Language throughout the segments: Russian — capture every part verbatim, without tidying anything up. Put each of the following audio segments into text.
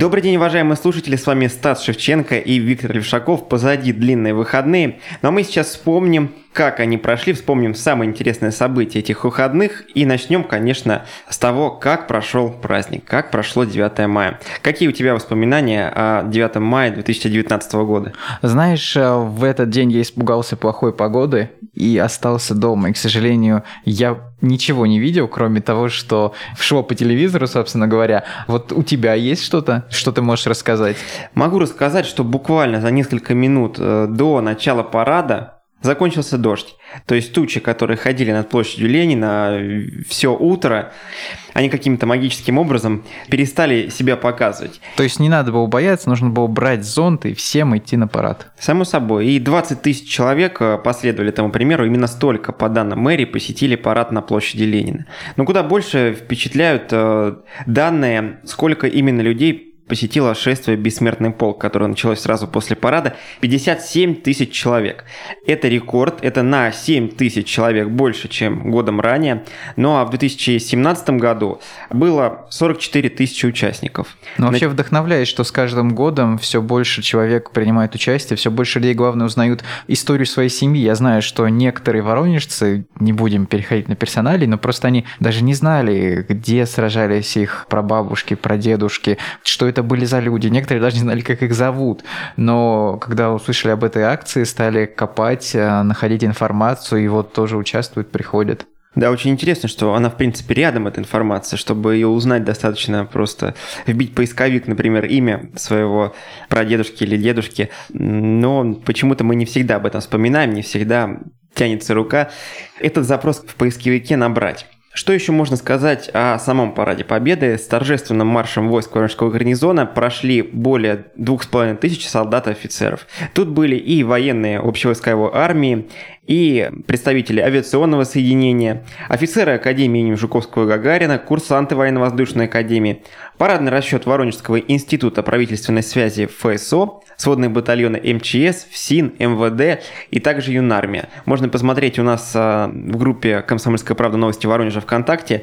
Добрый день, уважаемые слушатели, с вами Стас Шевченко и Виктор Левшаков. Позади длинные выходные, но мы сейчас вспомним, как они прошли, вспомним самые интересные события этих выходных и начнем, конечно, с того, как прошел праздник, как прошло девятое мая. Какие у тебя воспоминания о девятом мая две тысячи девятнадцатого года? Знаешь, в этот день я испугался плохой погоды и остался дома, и, к сожалению, я ничего не видел, кроме того, что шло по телевизору, собственно говоря. Вот у тебя есть что-то, что ты можешь рассказать? Могу рассказать, что буквально за несколько минут до начала парада закончился дождь. То есть тучи, которые ходили над площадью Ленина все утро, они каким-то магическим образом перестали себя показывать. То есть не надо было бояться, нужно было брать зонт и всем идти на парад. Само собой. И двадцать тысяч человек последовали этому примеру. Именно столько, по данным мэрии, посетили парад на площади Ленина. Но куда больше впечатляют данные, сколько именно людей посетило шествие «Бессмертный полк», которое началось сразу после парада, пятьдесят семь тысяч человек. Это рекорд, это на семь тысяч человек больше, чем годом ранее. Ну а в две тысячи семнадцатом году было сорок четыре тысячи участников. Но вообще на... вдохновляет, что с каждым годом все больше человек принимает участие, все больше людей, главное, узнают историю своей семьи. Я знаю, что некоторые воронежцы, не будем переходить на персонали, но просто они даже не знали, где сражались их прабабушки, прадедушки, что это были за люди. Некоторые даже не знали, как их зовут. Но когда услышали об этой акции, стали копать, находить информацию, и вот тоже участвуют, приходят. Да, очень интересно, что она, в принципе, рядом, эта информация. Чтобы ее узнать, достаточно просто вбить в поисковик, например, имя своего прадедушки или дедушки. Но почему-то мы не всегда об этом вспоминаем, не всегда тянется рука этот запрос в поисковике набрать. Что еще можно сказать о самом параде Победы? С торжественным маршем войск Воронежского гарнизона прошли более двух с половиной тысяч солдат и офицеров. Тут были и военные общевойсковой армии, и представители авиационного соединения, офицеры Академии имени Жуковского и Гагарина, курсанты военно-воздушной академии, парадный расчет Воронежского института правительственной связи ФСО, сводные батальоны МЧС, ФСИН, МВД и также Юнармия. Можно посмотреть у нас в группе «Комсомольская правда. Новости Воронежа» ВКонтакте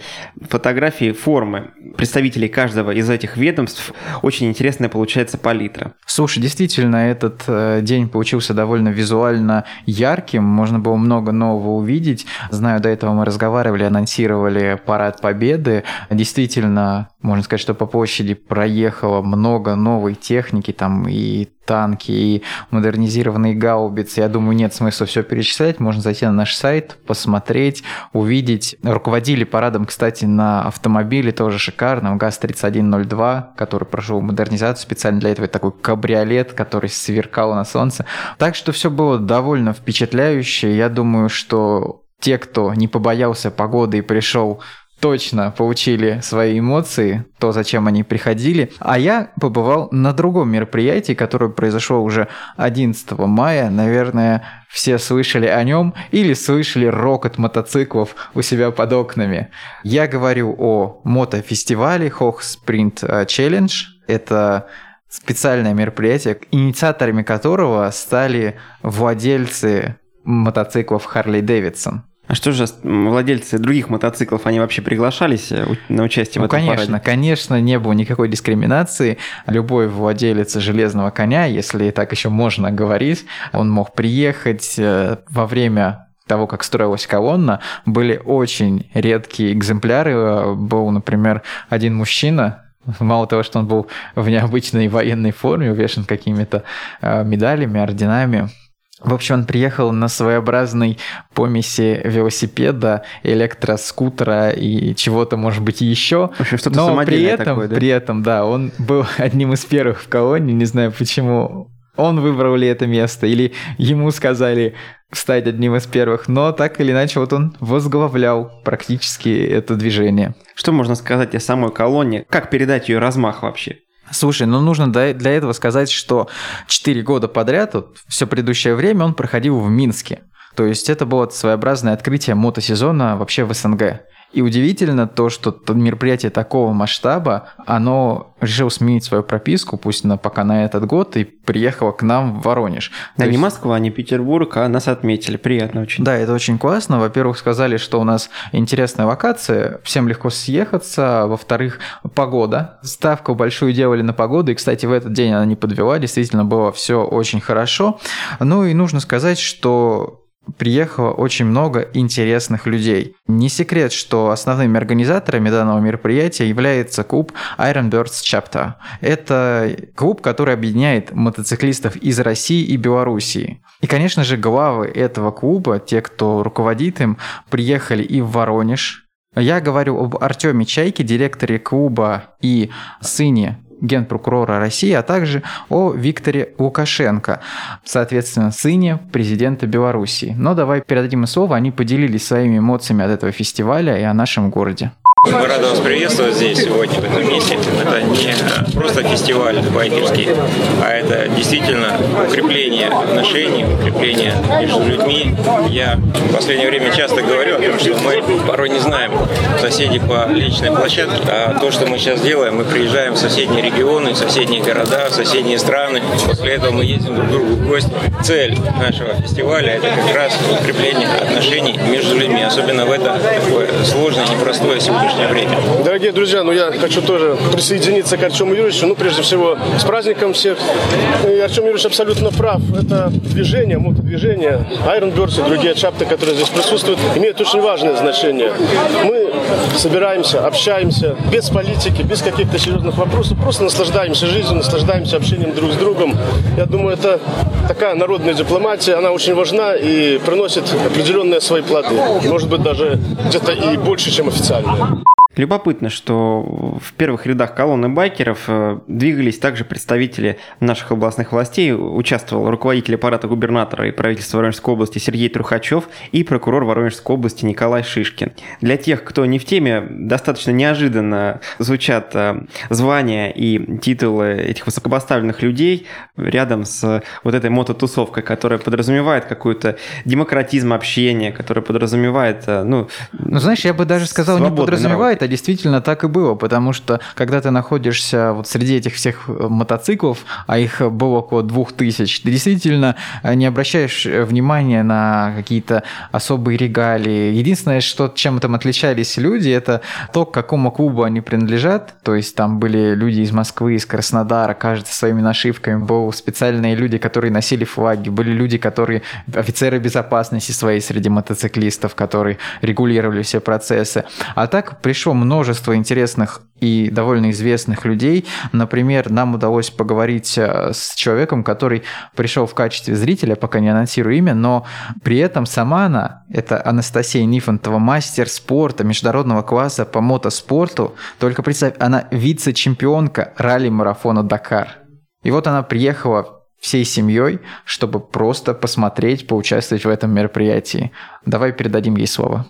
фотографии формы представителей каждого из этих ведомств. Очень интересная получается палитра. Слушай, действительно, этот день получился довольно визуально ярким, можно было много нового увидеть. Знаю, до этого мы разговаривали, анонсировали парад Победы. Действительно, можно сказать, что по площади проехало много новой техники, там и танки, и модернизированные гаубицы. Я думаю, нет смысла все перечислять. Можно зайти на наш сайт, посмотреть, увидеть. Руководили парадом, кстати, на автомобиле тоже шикарном, ГАЗ тридцать один ноль два, который прошел модернизацию специально для этого, такой кабриолет, который сверкал на солнце. Так что все было довольно впечатляюще. Я думаю, что те, кто не побоялся погоды и пришел, точно получили свои эмоции, то, зачем они приходили. А я побывал на другом мероприятии, которое произошло уже одиннадцатого мая. Наверное, все слышали о нем или слышали рокот мотоциклов у себя под окнами. Я говорю о мотофестивале Hawk Sprint Challenge. Это специальное мероприятие, инициаторами которого стали владельцы мотоциклов Harley-Davidson. А что же владельцы других мотоциклов, они вообще приглашались на участие в этом параде? Ну, конечно, конечно, не было никакой дискриминации. Любой владелец железного коня, если так еще можно говорить, он мог приехать. Во время того, как строилась колонна, были очень редкие экземпляры. Был, например, один мужчина. Мало того, что он был в необычной военной форме, увешан какими-то медалями, орденами. В общем, он приехал на своеобразной помеси велосипеда, электроскутера и чего-то, может быть, еще. В общем, что-то самодельное такое, да? Но при этом, при этом, да, он был одним из первых в колонне, не знаю почему. Он выбрал ли это место, или ему сказали стать одним из первых, но так или иначе вот он возглавлял практически это движение. Что можно сказать о самой колонне? Как передать ее размах вообще? Слушай, ну нужно для этого сказать, что четыре года подряд, вот, все предыдущее время он проходил в Минске. То есть это было своеобразное открытие мотосезона вообще в СНГ. И удивительно то, что мероприятие такого масштаба, оно решило сменить свою прописку, пусть на, пока на этот год, и приехало к нам в Воронеж. Да, то не есть... Москва, не Петербург, а нас отметили. Приятно очень. Да, это очень классно. Во-первых, сказали, что у нас интересная локация, всем легко съехаться. Во-вторых, погода. Ставку большую делали на погоду, и, кстати, в этот день она не подвела. Действительно, было все очень хорошо. Ну и нужно сказать, что... приехало очень много интересных людей. Не секрет, что основными организаторами данного мероприятия является клуб Iron Birds Chapter. Это клуб, который объединяет мотоциклистов из России и Белоруссии. И, конечно же, главы этого клуба, те, кто руководит им, приехали и в Воронеж. Я говорю об Артёме Чайке, директоре клуба и сыне генпрокурора России, а также о Викторе Лукашенко, соответственно, сыне президента Белоруссии. Но давай передадим им слово, они поделились своими эмоциями от этого фестиваля и о нашем городе. Мы рады вас приветствовать здесь сегодня, в этом месте. Это не просто фестиваль байкерский, а это действительно укрепление отношений, укрепление между людьми. Я в последнее время часто говорю о том, что мы порой не знаем соседей по личной площадке, а то, что мы сейчас делаем, мы приезжаем в соседние регионы, в соседние города, в соседние страны. После этого мы ездим друг к другу в гости. Цель нашего фестиваля – это как раз укрепление отношений между людьми, особенно в это такое сложное, непростое сегодняшнее время. Дорогие друзья, ну я хочу тоже присоединиться к Артему Юрьевичу. Ну, прежде всего, с праздником всех. И Артем Юрьевич абсолютно прав. Это движение, мотодвижение, Iron Birds и другие чапты, которые здесь присутствуют, имеют очень важное значение. Мы собираемся, общаемся без политики, без каких-то серьезных вопросов. Просто наслаждаемся жизнью, наслаждаемся общением друг с другом. Я думаю, это такая народная дипломатия, она очень важна и приносит определенные свои плоды. Может быть, даже где-то и больше, чем официальные. Любопытно, что в первых рядах колонны байкеров двигались также представители наших областных властей. Участвовал руководитель аппарата губернатора и правительства Воронежской области Сергей Трухачев и прокурор Воронежской области Николай Шишкин. Для тех, кто не в теме, достаточно неожиданно звучат звания и титулы этих высокопоставленных людей рядом с вот этой мототусовкой, которая подразумевает какой-то демократизм общения, которая подразумевает... Ну, ну знаешь, я бы даже сказал, не подразумевает, а действительно так и было, потому что когда ты находишься вот среди этих всех мотоциклов, а их было около двух тысяч, ты действительно не обращаешь внимания на какие-то особые регалии. Единственное, что, чем там отличались люди, это то, к какому клубу они принадлежат, то есть там были люди из Москвы, из Краснодара, кажется, своими нашивками, были специальные люди, которые носили флаги, были люди, которые офицеры безопасности своей среди мотоциклистов, которые регулировали все процессы. А так пришло множество интересных и довольно известных людей. Например, нам удалось поговорить с человеком, который пришел в качестве зрителя, пока не анонсирую имя, но при этом сама она, это Анастасия Нифонтова, мастер спорта международного класса по мотоспорту. Только представь, она вице-чемпионка ралли-марафона «Дакар». И вот она приехала всей семьей, чтобы просто посмотреть, поучаствовать в этом мероприятии. Давай передадим ей слово.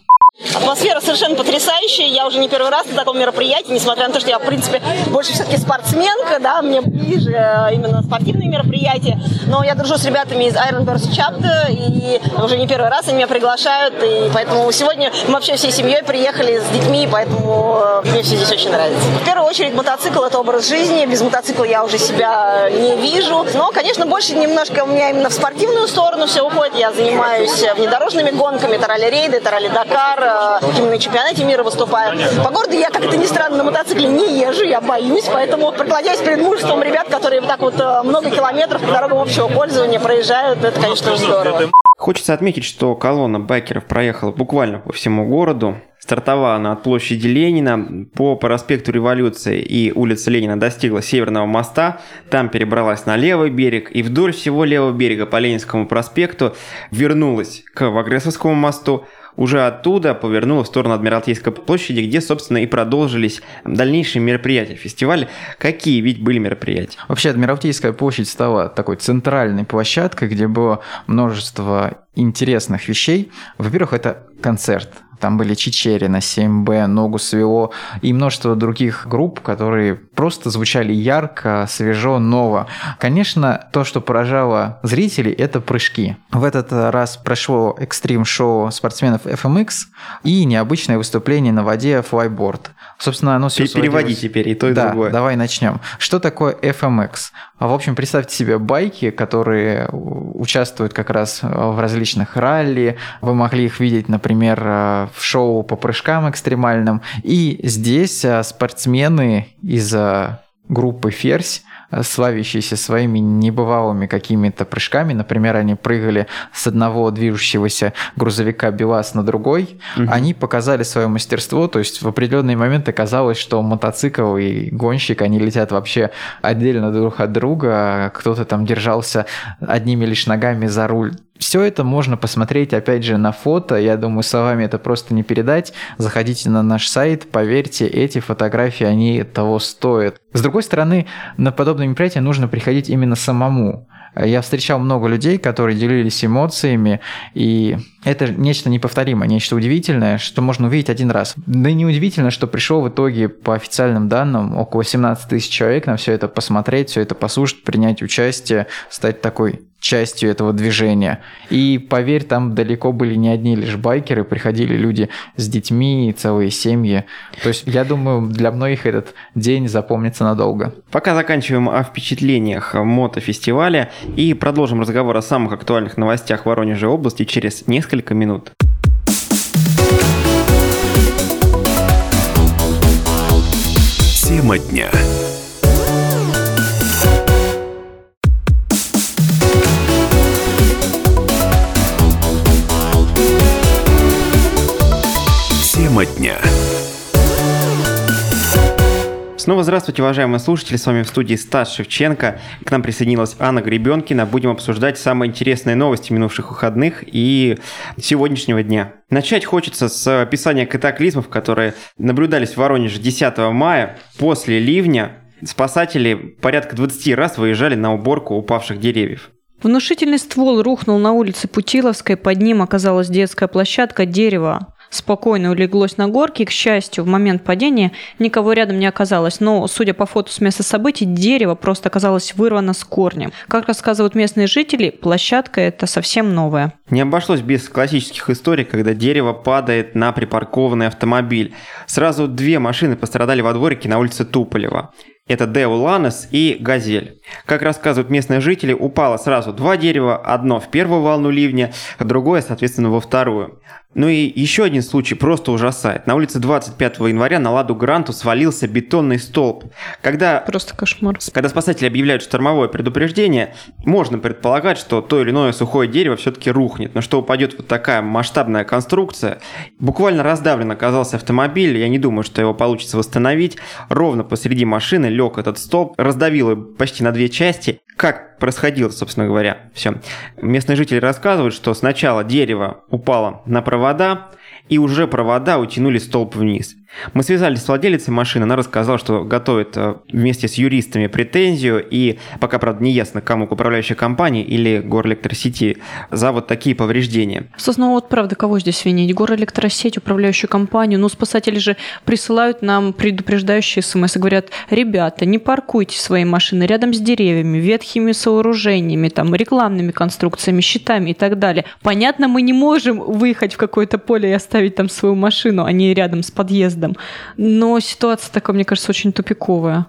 Атмосфера совершенно потрясающая. Я уже не первый раз на таком мероприятии, несмотря на то, что я, в принципе, больше все-таки спортсменка, да, мне ближе именно спортивные мероприятия. Но я дружу с ребятами из Iron Birds Chapter, и уже не первый раз они меня приглашают, и поэтому сегодня мы вообще всей семьей приехали с детьми, поэтому мне все здесь очень нравится. В первую очередь мотоцикл – это образ жизни, без мотоцикла я уже себя не вижу. Но, конечно, больше немножко у меня именно в спортивную сторону все уходит. Я занимаюсь внедорожными гонками, это ралли-рейды, это ралли-Дакар, именно на чемпионате мира выступаю. По городу я, как это ни странно, на мотоцикле не езжу, я боюсь, поэтому преклоняюсь перед мужеством ребят, которые вот так вот много километров по дорогам общего пользования проезжают, это, конечно же, здорово. Хочется отметить, что колонна байкеров проехала буквально по всему городу. Стартовала она от площади Ленина, по проспекту Революции и улица Ленина достигла Северного моста, там перебралась на левый берег и вдоль всего левого берега по Ленинскому проспекту вернулась к Вагресовскому мосту, уже оттуда повернула в сторону Адмиралтейской площади, где, собственно, и продолжились дальнейшие мероприятия фестиваля. Какие ведь были мероприятия? Вообще, Адмиралтейская площадь стала такой центральной площадкой, где было множество интересных вещей. Во-первых, это концерт. Там были Чичерина, семь Б, Ногу Свело и множество других групп, которые просто звучали ярко, свежо, ново. Конечно, то, что поражало зрителей, это прыжки. В этот раз прошло экстрим-шоу спортсменов эф эм икс и необычное выступление на воде Flyboard. Собственно, оно все Переводи сводилось... теперь и то, и да, другое. Давай начнем. Что такое эф эм икс? В общем, представьте себе байки, которые участвуют как раз в различных ралли. Вы могли их видеть, например, в шоу по прыжкам экстремальным. И здесь спортсмены из группы «Ферзь», славящиеся своими небывалыми какими-то прыжками. Например, они прыгали с одного движущегося грузовика «Белаз» на другой. Угу. Они показали свое мастерство, то есть в определенный момент оказалось, что мотоцикл и гонщик, они летят вообще отдельно друг от друга. Кто-то там держался одними лишь ногами за руль. Все это можно посмотреть, опять же, на фото. Я думаю, словами это просто не передать. Заходите на наш сайт, поверьте, эти фотографии, они того стоят. С другой стороны, на подобные мероприятия нужно приходить именно самому. Я встречал много людей, которые делились эмоциями, и это нечто неповторимое, нечто удивительное, что можно увидеть один раз. Да и неудивительно, что пришло в итоге, по официальным данным, около семнадцать тысяч человек на все это посмотреть, все это послушать, принять участие, стать такой частью этого движения. И, поверь, там далеко были не одни лишь байкеры, приходили люди с детьми, целые семьи. То есть, я думаю, для многих этот день запомнится надолго. Пока заканчиваем о впечатлениях мотофестиваля и продолжим разговор о самых актуальных новостях Воронежской области через несколько минут. Тема дня. Дня. Снова здравствуйте, уважаемые слушатели, с вами в студии Стас Шевченко, к нам присоединилась Анна Гребенкина, будем обсуждать самые интересные новости минувших выходных и сегодняшнего дня. Начать хочется с описания катаклизмов, которые наблюдались в Воронеже десятого мая после ливня. Спасатели порядка двадцать раз выезжали на уборку упавших деревьев. Внушительный ствол рухнул на улице Путиловской, под ним оказалась детская площадка, дерево спокойно улеглось на горке, и, к счастью, в момент падения никого рядом не оказалось, но, судя по фото с места событий, дерево просто оказалось вырвано с корнем. Как рассказывают местные жители, площадка эта совсем новая. Не обошлось без классических историй, когда дерево падает на припаркованный автомобиль. Сразу две машины пострадали во дворике на улице Туполева. Это Daewoo Lanos и «Газель». Как рассказывают местные жители, упало сразу два дерева, одно в первую волну ливня, другое, соответственно, во вторую. Ну и еще один случай просто ужасает. На улице двадцать пятого января на «Ладу Гранту» свалился бетонный столб. Когда, просто кошмар. Когда спасатели объявляют штормовое предупреждение, можно предполагать, что то или иное сухое дерево все-таки рухнет. Но что упадет вот такая масштабная конструкция? Буквально раздавлен оказался автомобиль, я не думаю, что его получится восстановить. Ровно посреди машины лег этот столб, раздавил его почти на две части. Как происходило, собственно говоря, все. Местные жители рассказывают, что сначала дерево упало на провода, и уже провода утянули столб вниз. Мы связались с владелицей машины, она рассказала, что готовит вместе с юристами претензию, и пока, правда, не ясно, кому, к управляющей компании или Горэлектросети, за вот такие повреждения. Собственно, вот правда, кого здесь винить? Горэлектросеть, управляющую компанию, ну, спасатели же присылают нам предупреждающие смс и говорят: ребята, не паркуйте свои машины рядом с деревьями, ветхими сооружениями, там, рекламными конструкциями, щитами и так далее. Понятно, мы не можем выехать в какое-то поле и оставить там свою машину, а не рядом с подъездом. Но ситуация такая, мне кажется, очень тупиковая.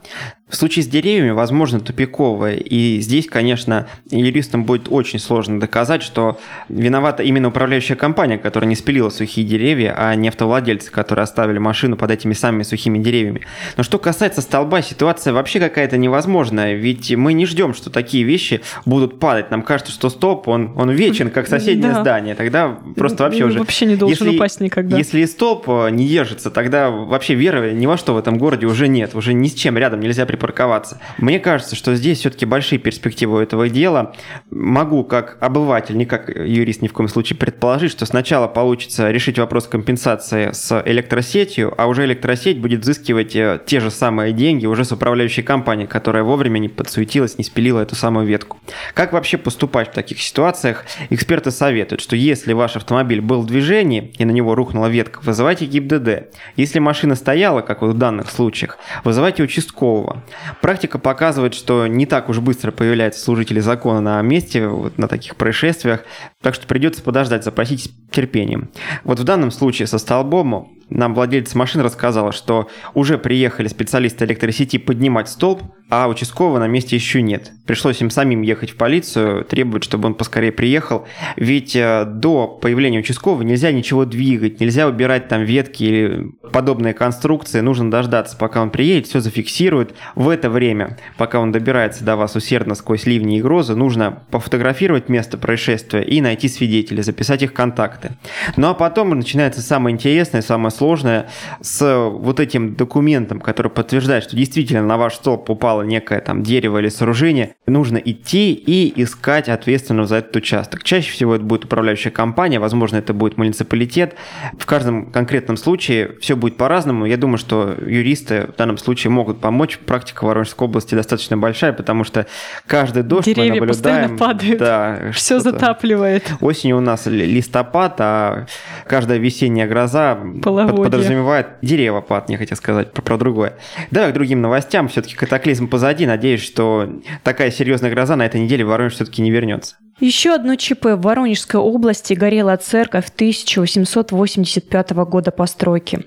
В случае с деревьями, возможно, тупиковая. И здесь, конечно, юристам будет очень сложно доказать, что виновата именно управляющая компания, которая не спилила сухие деревья, а не автовладельцы, которые оставили машину под этими самыми сухими деревьями. Но что касается столба, ситуация вообще какая-то невозможная. Ведь мы не ждем, что такие вещи будут падать. Нам кажется, что столб, он, он вечен, как соседнее да. здание. Тогда просто вообще уже... Вообще не должен если, упасть никогда. Если столб не держится, тогда вообще веры ни во что в этом городе уже нет. Уже ни с чем рядом нельзя припарковаться. припарковаться. Мне кажется, что здесь все-таки большие перспективы у этого дела. Могу как обыватель, не как юрист ни в коем случае предположить, что сначала получится решить вопрос компенсации с электросетью, а уже электросеть будет взыскивать те же самые деньги уже с управляющей компанией, которая вовремя не подсуетилась, не спилила эту самую ветку. Как вообще поступать в таких ситуациях? Эксперты советуют, что если ваш автомобиль был в движении и на него рухнула ветка, вызывайте ГИБДД. Если машина стояла, как вот в данных случаях, вызывайте участкового. Практика показывает, что не так уж быстро появляются служители закона на месте, вот на таких происшествиях, так что придется подождать, запросить терпением. Вот в данном случае со столбом нам владелец машины рассказала, что уже приехали специалисты электросети поднимать столб, а участкового на месте еще нет. Пришлось им самим ехать в полицию, требовать, чтобы он поскорее приехал. Ведь до появления участкового нельзя ничего двигать, нельзя убирать там ветки или подобные конструкции. Нужно дождаться, пока он приедет, все зафиксирует. В это время, пока он добирается до вас усердно сквозь ливни и грозы, нужно пофотографировать место происшествия и найти свидетелей, записать их контакты. Ну а потом начинается самое интересное, самое сложное, с вот этим документом, который подтверждает, что действительно на ваш столб упало некое там дерево или сооружение. Нужно идти и искать ответственного за этот участок. Чаще всего это будет управляющая компания, возможно, это будет муниципалитет. В каждом конкретном случае все будет по-разному. Я думаю, что юристы в данном случае могут помочь. Практика в Воронежской области достаточно большая, потому что каждый дождь деревья мы наблюдаем. Деревья постоянно падают, да, все что-то затапливает. Осенью у нас листопад, а каждая весенняя гроза подразумевает деревопад, не хотел сказать, про, про другое. Давай к другим новостям, все-таки катаклизм позади, надеюсь, что такая серьезная гроза на этой неделе в Воронеж все-таки не вернется. Еще одно ЧП. В Воронежской области горела церковь тысяча восемьсот восемьдесят пятого года постройки.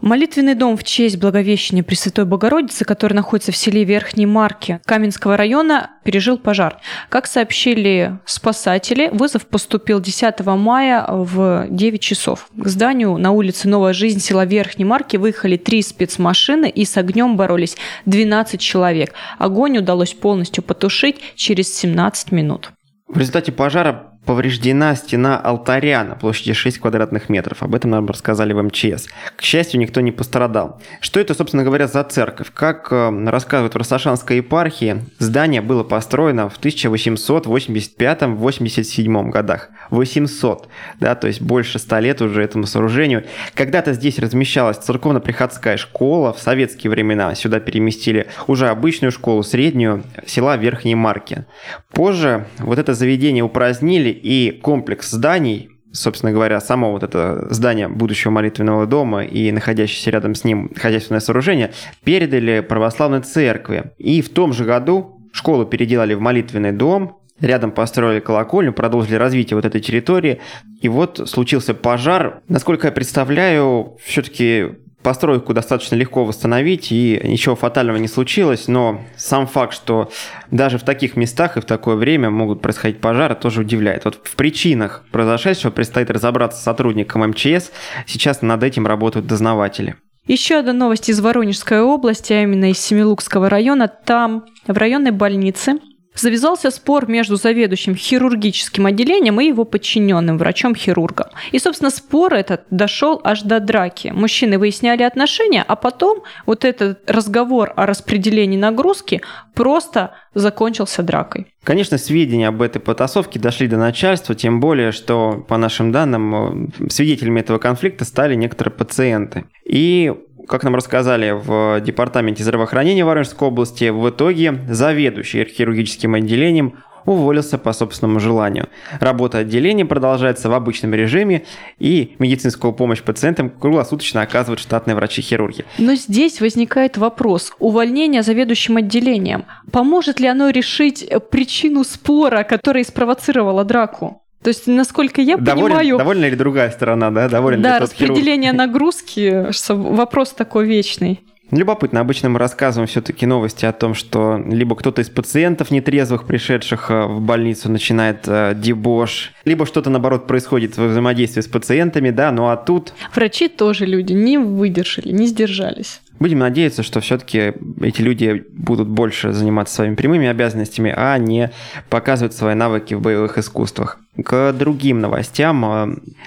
Молитвенный дом в честь Благовещения Пресвятой Богородицы, который находится в селе Верхней Марки Каменского района, пережил пожар. Как сообщили спасатели, вызов поступил десятого мая в девять часов. К зданию на улице Новая Жизнь села Верхней Марки выехали три спецмашины и с огнем боролись двенадцать человек. Огонь удалось полностью потушить через семнадцать минут. В результате пожара повреждена стена алтаря на площади шесть квадратных метров. Об этом нам рассказали в эм че эс. К счастью, никто не пострадал. Что это, собственно говоря, за церковь? Как рассказывают в Росошанской епархии, здание было построено в тысяча восемьсот восемьдесят пятом — восемьдесят седьмом годах. восемьсот, да, то есть больше ста лет уже этому сооружению. Когда-то здесь размещалась церковно-приходская школа. В советские времена сюда переместили уже обычную школу, среднюю, села Верхней Марки. Позже вот это заведение упразднили, и комплекс зданий, собственно говоря, само вот это здание будущего молитвенного дома и находящееся рядом с ним хозяйственное сооружение, передали православной церкви. И в том же году школу переделали в молитвенный дом, рядом построили колокольню, продолжили развитие вот этой территории. И вот случился пожар. Насколько я представляю, все-таки постройку достаточно легко восстановить, и ничего фатального не случилось, но сам факт, что даже в таких местах и в такое время могут происходить пожары, тоже удивляет. Вот в причинах произошедшего предстоит разобраться сотрудникам эм че эс, сейчас над этим работают дознаватели. Еще одна новость из Воронежской области, а именно из Семилукского района. Там в районной больнице завязался спор между заведующим хирургическим отделением и его подчиненным, врачом-хирургом. И, собственно, спор этот дошел аж до драки. Мужчины выясняли отношения, а потом вот этот разговор о распределении нагрузки просто закончился дракой. Конечно, сведения об этой потасовке дошли до начальства, тем более, что, по нашим данным, свидетелями этого конфликта стали некоторые пациенты. И, как нам рассказали в департаменте здравоохранения Воронежской области, в итоге заведующий хирургическим отделением уволился по собственному желанию. Работа отделения продолжается в обычном режиме, и медицинскую помощь пациентам круглосуточно оказывают штатные врачи-хирурги. Но здесь возникает вопрос: увольнение заведующим отделением, поможет ли оно решить причину спора, которая спровоцировала драку? То есть, насколько я доволен, понимаю... Довольна ли другая сторона, да? Доволен да, ли тот распределение хирург? Нагрузки, вопрос такой вечный. Любопытно, обычно мы рассказываем все-таки новости о том, что либо кто-то из пациентов нетрезвых, пришедших в больницу, начинает э, дебош, либо что-то, наоборот, происходит во взаимодействии с пациентами, да, ну а тут... Врачи тоже люди, не выдержали, не сдержались. Будем надеяться, что все-таки эти люди будут больше заниматься своими прямыми обязанностями, а не показывать свои навыки в боевых искусствах. К другим новостям,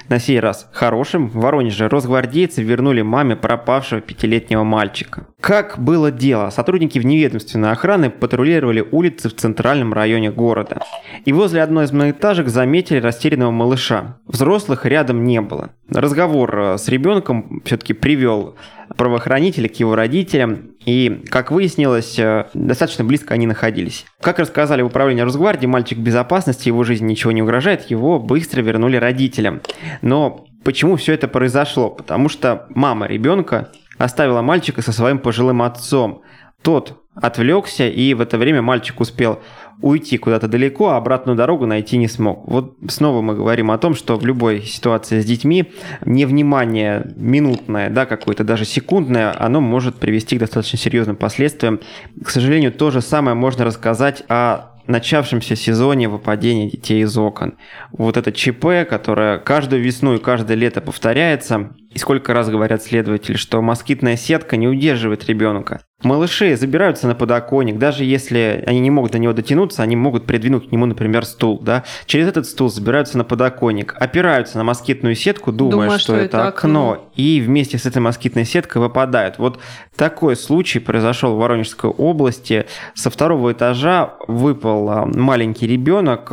на сей раз хорошим, в Воронеже росгвардейцы вернули маме пропавшего пятилетнего мальчика. Как было дело? Сотрудники вневедомственной охраны патрулировали улицы в центральном районе города. И возле одной из многоэтажек заметили растерянного малыша. Взрослых рядом не было. Разговор с ребенком все-таки привел правоохранителей к его родителям. И, как выяснилось, достаточно близко они находились. Как рассказали в управлении Росгвардии, мальчик в безопасности, его жизни ничего не угрожает, его быстро вернули родителям. Но почему все это произошло? Потому что мама ребенка оставила мальчика со своим пожилым отцом. Тот отвлекся, и в это время мальчик успел уйти куда-то далеко, а обратную дорогу найти не смог. Вот снова мы говорим о том, что в любой ситуации с детьми невнимание минутное, да, какое-то даже секундное, оно может привести к достаточно серьезным последствиям. К сожалению, то же самое можно рассказать о начавшемся сезоне выпадения детей из окон. Вот это ЧП, которое каждую весну и каждое лето повторяется. И сколько раз говорят следователи, что москитная сетка не удерживает ребенка. Малыши забираются на подоконник, даже если они не могут до него дотянуться, они могут придвинуть к нему, например, стул. Да? Через этот стул забираются на подоконник, опираются на москитную сетку, думая, думаю, что, что это, это окно, окно, и вместе с этой москитной сеткой выпадают. Вот такой случай произошел в Воронежской области. Со второго этажа выпал маленький ребенок,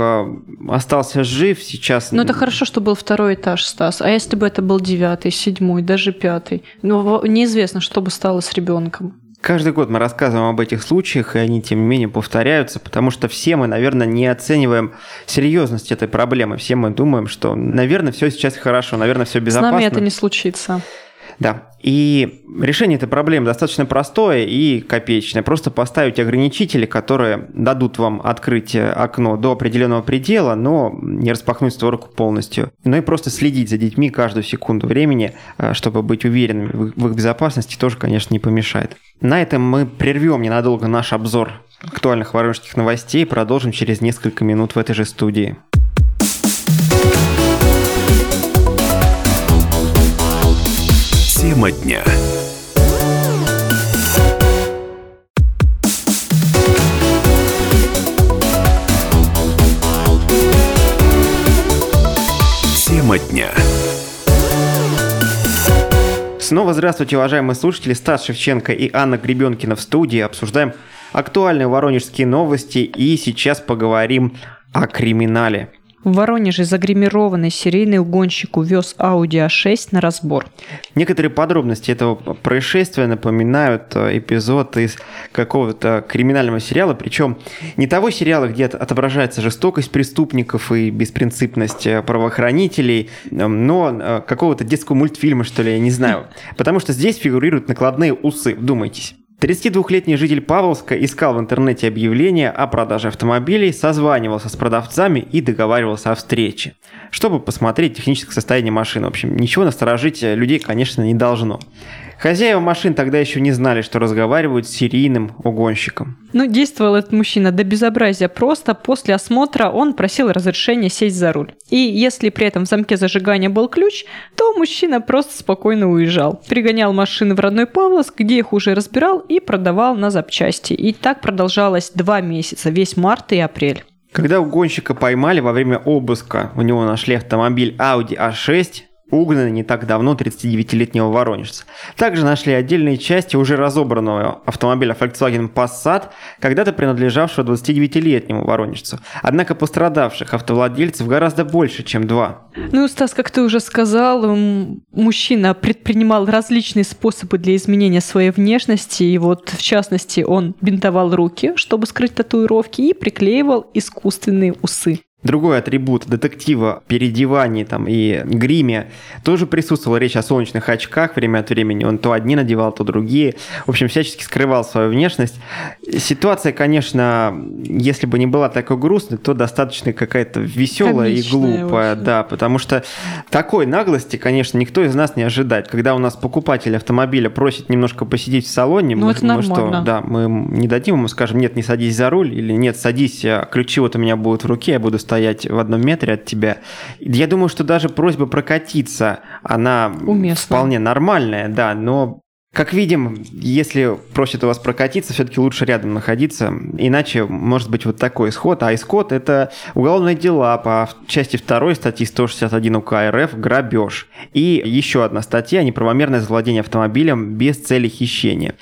остался жив сейчас. Ну это хорошо, что был второй этаж, Стас. А если бы это был девятый, седьмой, даже пятый? Но неизвестно, что бы стало с ребенком. Каждый год мы рассказываем об этих случаях, и они, тем не менее, повторяются, потому что все мы, наверное, не оцениваем серьезность этой проблемы. Все мы думаем, что, наверное, все сейчас хорошо, наверное, все безопасно. С нами это не случится. Да. И решение этой проблемы достаточно простое и копеечное. Просто поставить ограничители, которые дадут вам открыть окно до определенного предела, но не распахнуть створку полностью. Ну и просто следить за детьми каждую секунду времени, чтобы быть уверенными в их безопасности, тоже, конечно, не помешает. На этом мы прервем ненадолго наш обзор актуальных воронежских новостей и продолжим через несколько минут в этой же студии. Тема дня. Тема дня. Снова здравствуйте, уважаемые слушатели. Стас Шевченко и Анна Гребенкина в студии. Обсуждаем актуальные воронежские новости и сейчас поговорим о криминале. В Воронеже загримированный серийный угонщик увез Audi а шесть на разбор. Некоторые подробности этого происшествия напоминают эпизод из какого-то криминального сериала, причем не того сериала, где отображается жестокость преступников и беспринципность правоохранителей, но какого-то детского мультфильма, что ли, я не знаю. Потому что здесь фигурируют накладные усы, вдумайтесь. тридцатидвухлетний житель Павловска искал в интернете объявления о продаже автомобилей, созванивался с продавцами и договаривался о встрече, чтобы посмотреть техническое состояние машин. В общем, ничего насторожить людей, конечно, не должно. Хозяева машин тогда еще не знали, что разговаривают с серийным угонщиком. Ну, действовал этот мужчина до безобразия просто. После осмотра он просил разрешения сесть за руль. И если при этом в замке зажигания был ключ, то мужчина просто спокойно уезжал. Пригонял машины в родной Павловск, где их уже разбирал и продавал на запчасти. И так продолжалось два месяца, весь март и апрель. Когда угонщика поймали во время обыска, у него нашли автомобиль Audi а шесть, угнанный не так давно тридцатидевятилетнего воронежца. Также нашли отдельные части уже разобранного автомобиля Volkswagen Passat, когда-то принадлежавшего двадцатидевятилетнему воронежцу. Однако пострадавших автовладельцев гораздо больше, чем два. Ну, Стас, как ты уже сказал, мужчина предпринимал различные способы для изменения своей внешности. И вот, в частности, он бинтовал руки, чтобы скрыть татуировки, и приклеивал искусственные усы. Другой атрибут детектива, переодевании там, и гриме тоже присутствовала речь о солнечных очках время от времени. Он то одни надевал, то другие. В общем, всячески скрывал свою внешность. Ситуация, конечно, если бы не была такой грустной, то достаточно какая-то веселая и глупая. Да, потому что такой наглости, конечно, никто из нас не ожидает. Когда у нас покупатель автомобиля просит немножко посидеть в салоне, ну, мы, мы что, да, мы не дадим ему, скажем, нет, не садись за руль, или нет, садись, ключи вот у меня будут в руке, я буду стоять стоять в одном метре от тебя. Я думаю, что даже просьба прокатиться, она уместно. Вполне нормальная, да, но Как видим, если просят у вас прокатиться, все-таки лучше рядом находиться, иначе может быть вот такой исход. А исход – это уголовные дела по части второй статьи сто шестьдесят один УК РФ «Грабеж». И еще одна статья – неправомерное завладение автомобилем без цели хищения.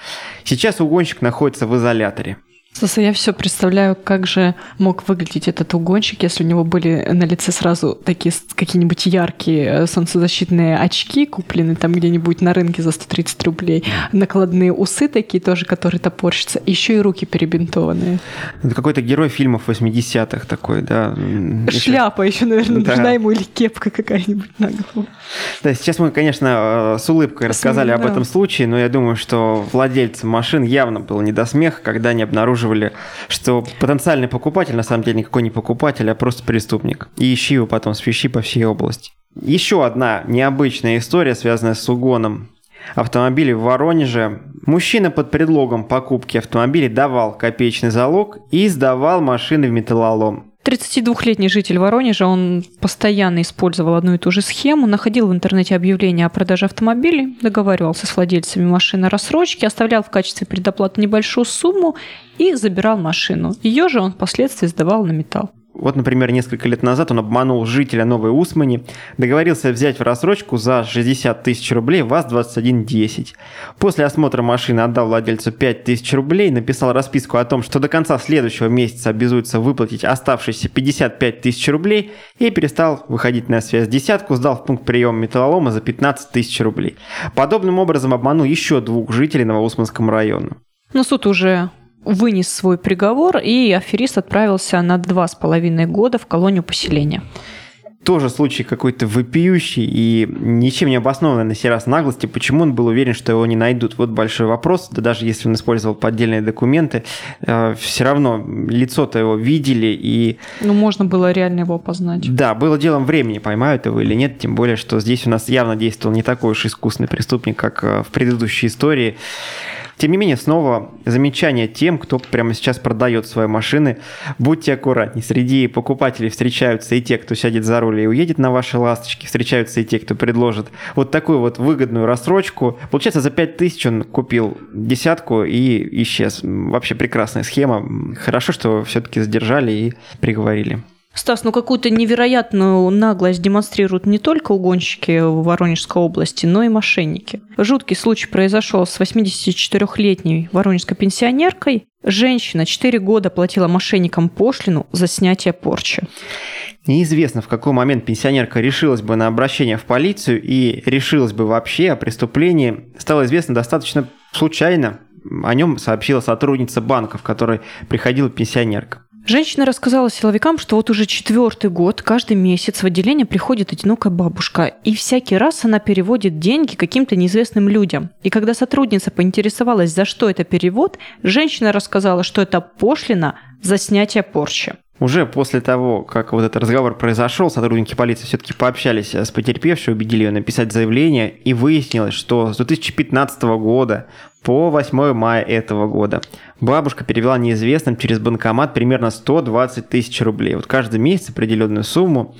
Сейчас угонщик находится в изоляторе. Слушай, я все представляю, как же мог выглядеть этот угонщик, если у него были на лице сразу такие какие-нибудь яркие солнцезащитные очки, купленные там где-нибудь на рынке за сто тридцать рублей, накладные усы такие тоже, которые топорщатся, еще и руки перебинтованные. Это какой-то герой фильмов восьмидесятых такой, да. Шляпа еще, еще наверное, да. Нужна ему или кепка какая-нибудь на голову. Да, сейчас мы, конечно, с улыбкой рассказали с... об да. этом случае, но я думаю, что владельцам машин явно было не до смеха, когда они обнаружили, что потенциальный покупатель, на самом деле, никакой не покупатель, а просто преступник. И ищи его потом, ищи по всей области. Еще одна необычная история, связанная с угоном автомобилей в Воронеже. Мужчина под предлогом покупки автомобиля давал копеечный залог и сдавал машины в металлолом. тридцатидвухлетний житель Воронежа, он постоянно использовал одну и ту же схему, находил в интернете объявления о продаже автомобилей, договаривался с владельцами машины о рассрочке, оставлял в качестве предоплаты небольшую сумму и забирал машину. Ее же он впоследствии сдавал на металл. Вот, например, несколько лет назад он обманул жителя Новой Усмани, договорился взять в рассрочку за шестьдесят тысяч рублей ВАЗ двадцать один десять. После осмотра машины отдал владельцу пять тысяч рублей, написал расписку о том, что до конца следующего месяца обязуется выплатить оставшиеся пятьдесят пять тысяч рублей и перестал выходить на связь. Десятку сдал в пункт приема металлолома за пятнадцать тысяч рублей. Подобным образом обманул еще двух жителей Новоусманского района. Но суд уже... вынес свой приговор, и аферист отправился на два с половиной года в колонию поселения. Тоже случай какой-то вопиющий и ничем не обоснованный на сей раз наглости. Почему он был уверен, что его не найдут? Вот большой вопрос. Да даже если он использовал поддельные документы, э, все равно лицо-то его видели и... Ну, можно было реально его опознать. Да, было делом времени, поймают его или нет. Тем более, что здесь у нас явно действовал не такой уж искусный преступник, как в предыдущей истории. Тем не менее, снова замечание тем, кто прямо сейчас продает свои машины. Будьте аккуратнее. Среди покупателей встречаются и те, кто сядет за руль и уедет на ваши ласточки. Встречаются и те, кто предложит вот такую вот выгодную рассрочку. Получается, за пять тысяч он купил десятку и исчез. Вообще прекрасная схема. Хорошо, что все-таки задержали и приговорили. Стас, ну какую-то невероятную наглость демонстрируют не только угонщики в Воронежской области, но и мошенники. Жуткий случай произошел с восьмидесятичетырёхлетней воронежской пенсионеркой. Женщина четыре года платила мошенникам пошлину за снятие порчи. Неизвестно, в какой момент пенсионерка решилась бы на обращение в полицию и решилась бы вообще о преступлении. Стало известно достаточно случайно. О нем сообщила сотрудница банка, в который приходила пенсионерка. Женщина рассказала силовикам, что вот уже четвертый год каждый месяц в отделение приходит одинокая бабушка, и всякий раз она переводит деньги каким-то неизвестным людям. И когда сотрудница поинтересовалась, за что это перевод, женщина рассказала, что это пошлина за снятие порчи. Уже после того, как вот этот разговор произошел, сотрудники полиции все-таки пообщались с потерпевшей, убедили ее написать заявление, и выяснилось, что с две тысячи пятнадцатого года по восьмое мая этого года бабушка перевела неизвестным через банкомат примерно сто двадцать тысяч рублей. Вот каждый месяц определенную сумму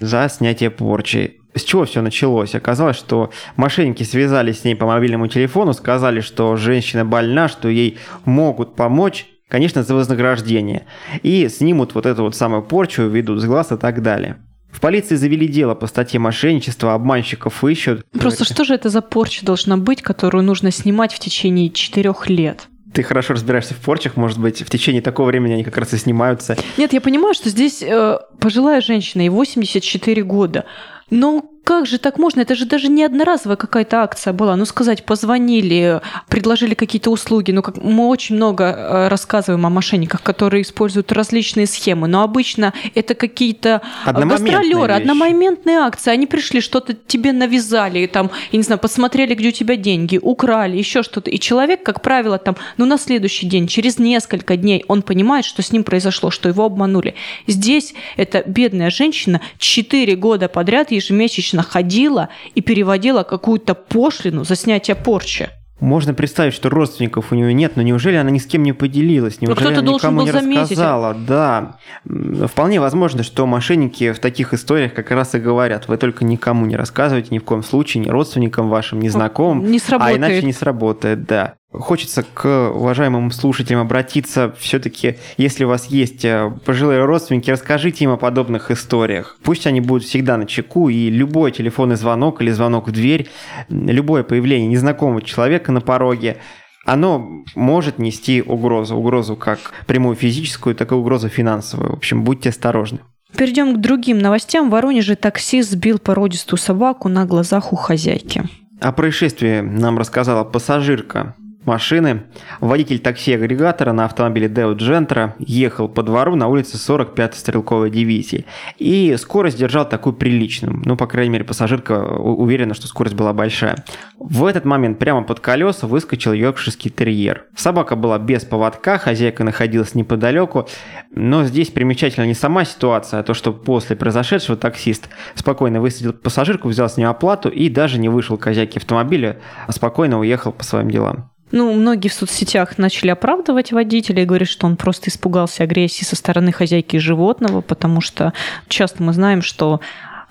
за снятие порчи. С чего все началось? Оказалось, что мошенники связались с ней по мобильному телефону, сказали, что женщина больна, что ей могут помочь, конечно, за вознаграждение, и снимут вот эту вот самую порчу, ведут с глаз и так далее. В полиции завели дело по статье мошенничества, обманщиков ищут. Просто что же это за порча должна быть, которую нужно снимать в течение четырех лет? Ты хорошо разбираешься в порчах, может быть, в течение такого времени они как раз и снимаются. Нет, я понимаю, что здесь э, пожилая женщина, ей восемьдесят четыре года, но как же так можно? Это же даже не одноразовая какая-то акция была. Ну, сказать, позвонили, предложили какие-то услуги. Ну, как мы очень много рассказываем о мошенниках, которые используют различные схемы. Но обычно это какие-то гастролеры, одномоментные акции. Они пришли, что-то тебе навязали, там, я не знаю, посмотрели, где у тебя деньги, украли, еще что-то. И человек, как правило, там, ну, на следующий день, через несколько дней он понимает, что с ним произошло, что его обманули. Здесь эта бедная женщина четыре года подряд ежемесячно ходила и переводила какую-то пошлину за снятие порчи. Можно представить, что родственников у нее нет, но неужели она ни с кем не поделилась? Неужели она никому не рассказала? Да. Вполне возможно, что мошенники в таких историях как раз и говорят: вы только никому не рассказывайте, ни в коем случае, ни родственникам вашим, ни знакомым. Не сработает. А иначе не сработает, да. Хочется к уважаемым слушателям обратиться. Все-таки, если у вас есть пожилые родственники, расскажите им о подобных историях. Пусть они будут всегда на чеку, и любой телефонный звонок или звонок в дверь, любое появление незнакомого человека на пороге, оно может нести угрозу. Угрозу как прямую физическую, так и угрозу финансовую. В общем, будьте осторожны. Перейдем к другим новостям. В Воронеже таксист сбил породистую собаку на глазах у хозяйки. О происшествии нам рассказала пассажирка машины. Водитель такси-агрегатора на автомобиле Дэу Джентра ехал по двору на улице сорок пятой стрелковой дивизии. И скорость держал такую приличную. Ну, по крайней мере, пассажирка уверена, что скорость была большая. В этот момент прямо под колеса выскочил йоркширский терьер. Собака была без поводка, хозяйка находилась неподалеку. Но здесь примечательна не сама ситуация, а то, что после произошедшего таксист спокойно высадил пассажирку, взял с нее оплату и даже не вышел к хозяйке автомобиля, а спокойно уехал по своим делам. Ну, многие в соцсетях начали оправдывать водителя и говорят, что он просто испугался агрессии со стороны хозяйки животного, потому что часто мы знаем, что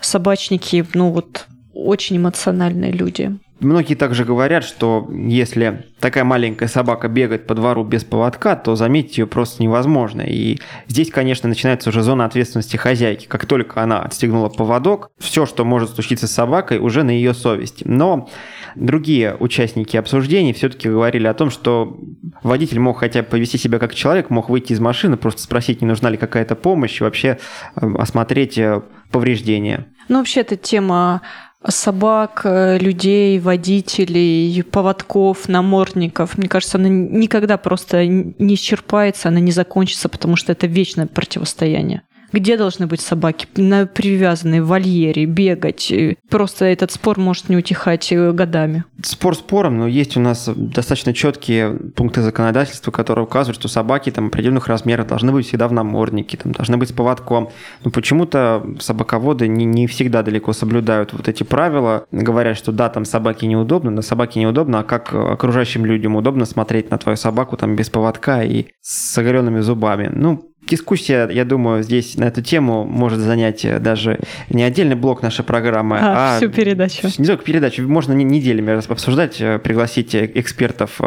собачники, ну вот, очень эмоциональные люди. Многие также говорят, что если такая маленькая собака бегает по двору без поводка, то заметить ее просто невозможно. И здесь, конечно, начинается уже зона ответственности хозяйки. Как только она отстегнула поводок, все, что может случиться с собакой, уже на ее совести. Но другие участники обсуждений все-таки говорили о том, что водитель мог хотя бы повести себя как человек, мог выйти из машины, просто спросить, не нужна ли какая-то помощь, и вообще осмотреть повреждения. Ну, вообще, эта тема собак, людей, водителей, поводков, намордников. Мне кажется, она никогда просто не исчерпается, она не закончится, потому что это вечное противостояние. Где должны быть собаки? Привязанные в вольере, бегать. Просто этот спор может не утихать годами. Спор спором, но есть у нас достаточно четкие пункты законодательства, которые указывают, что собаки там определенных размеров должны быть всегда в наморднике, там, должны быть с поводком. Но почему-то собаководы не, не всегда далеко соблюдают вот эти правила. Говорят, что да, там собаке неудобно, но собаке неудобно, а как окружающим людям удобно смотреть на твою собаку там без поводка и с оголенными зубами. Ну, дискуссия, я думаю, здесь на эту тему может занять даже не отдельный блок нашей программы, а, а всю передачу. Не только передачу, можно неделями обсуждать, пригласить экспертов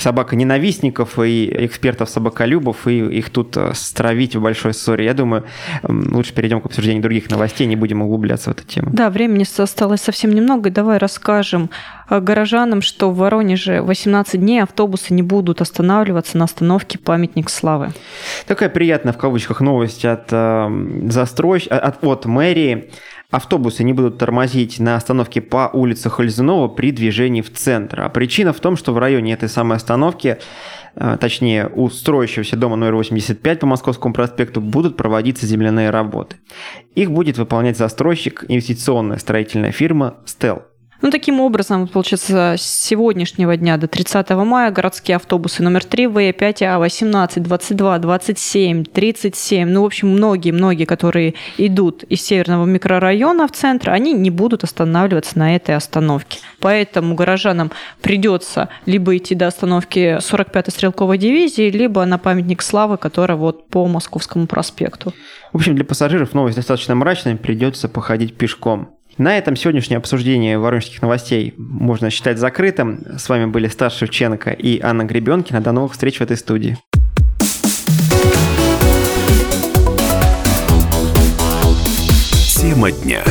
собаконенавистников и экспертов собаколюбов, и их тут стравить в большой ссоре. Я думаю, лучше перейдем к обсуждению других новостей, не будем углубляться в эту тему. Да, времени осталось совсем немного, и давай расскажем горожанам, что в Воронеже восемнадцать дней автобусы не будут останавливаться на остановке «Памятник славы». Такая приятная, в кавычках, новость от э, застройщ... от, от мэрии. Автобусы не будут тормозить на остановке по улице Хользунова при движении в центр. А причина в том, что в районе этой самой остановки, точнее, у строящегося дома номер восемьдесят пять по Московскому проспекту, будут проводиться земляные работы. Их будет выполнять застройщик, инвестиционная строительная фирма «Стелл». Ну, таким образом, получается, с сегодняшнего дня до тридцатого мая городские автобусы номер три, В, пять, А, восемнадцать, двадцать два, двадцать семь, тридцать семь, ну, в общем, многие-многие, которые идут из северного микрорайона в центр, они не будут останавливаться на этой остановке. Поэтому горожанам придется либо идти до остановки сорок пятой стрелковой дивизии, либо на памятник славы, который вот по Московскому проспекту. В общем, для пассажиров новость достаточно мрачная, придется походить пешком. На этом сегодняшнее обсуждение воронежских новостей можно считать закрытым. С вами были Стас Шевченко и Анна Гребенкина. До новых встреч в этой студии. Тема дня.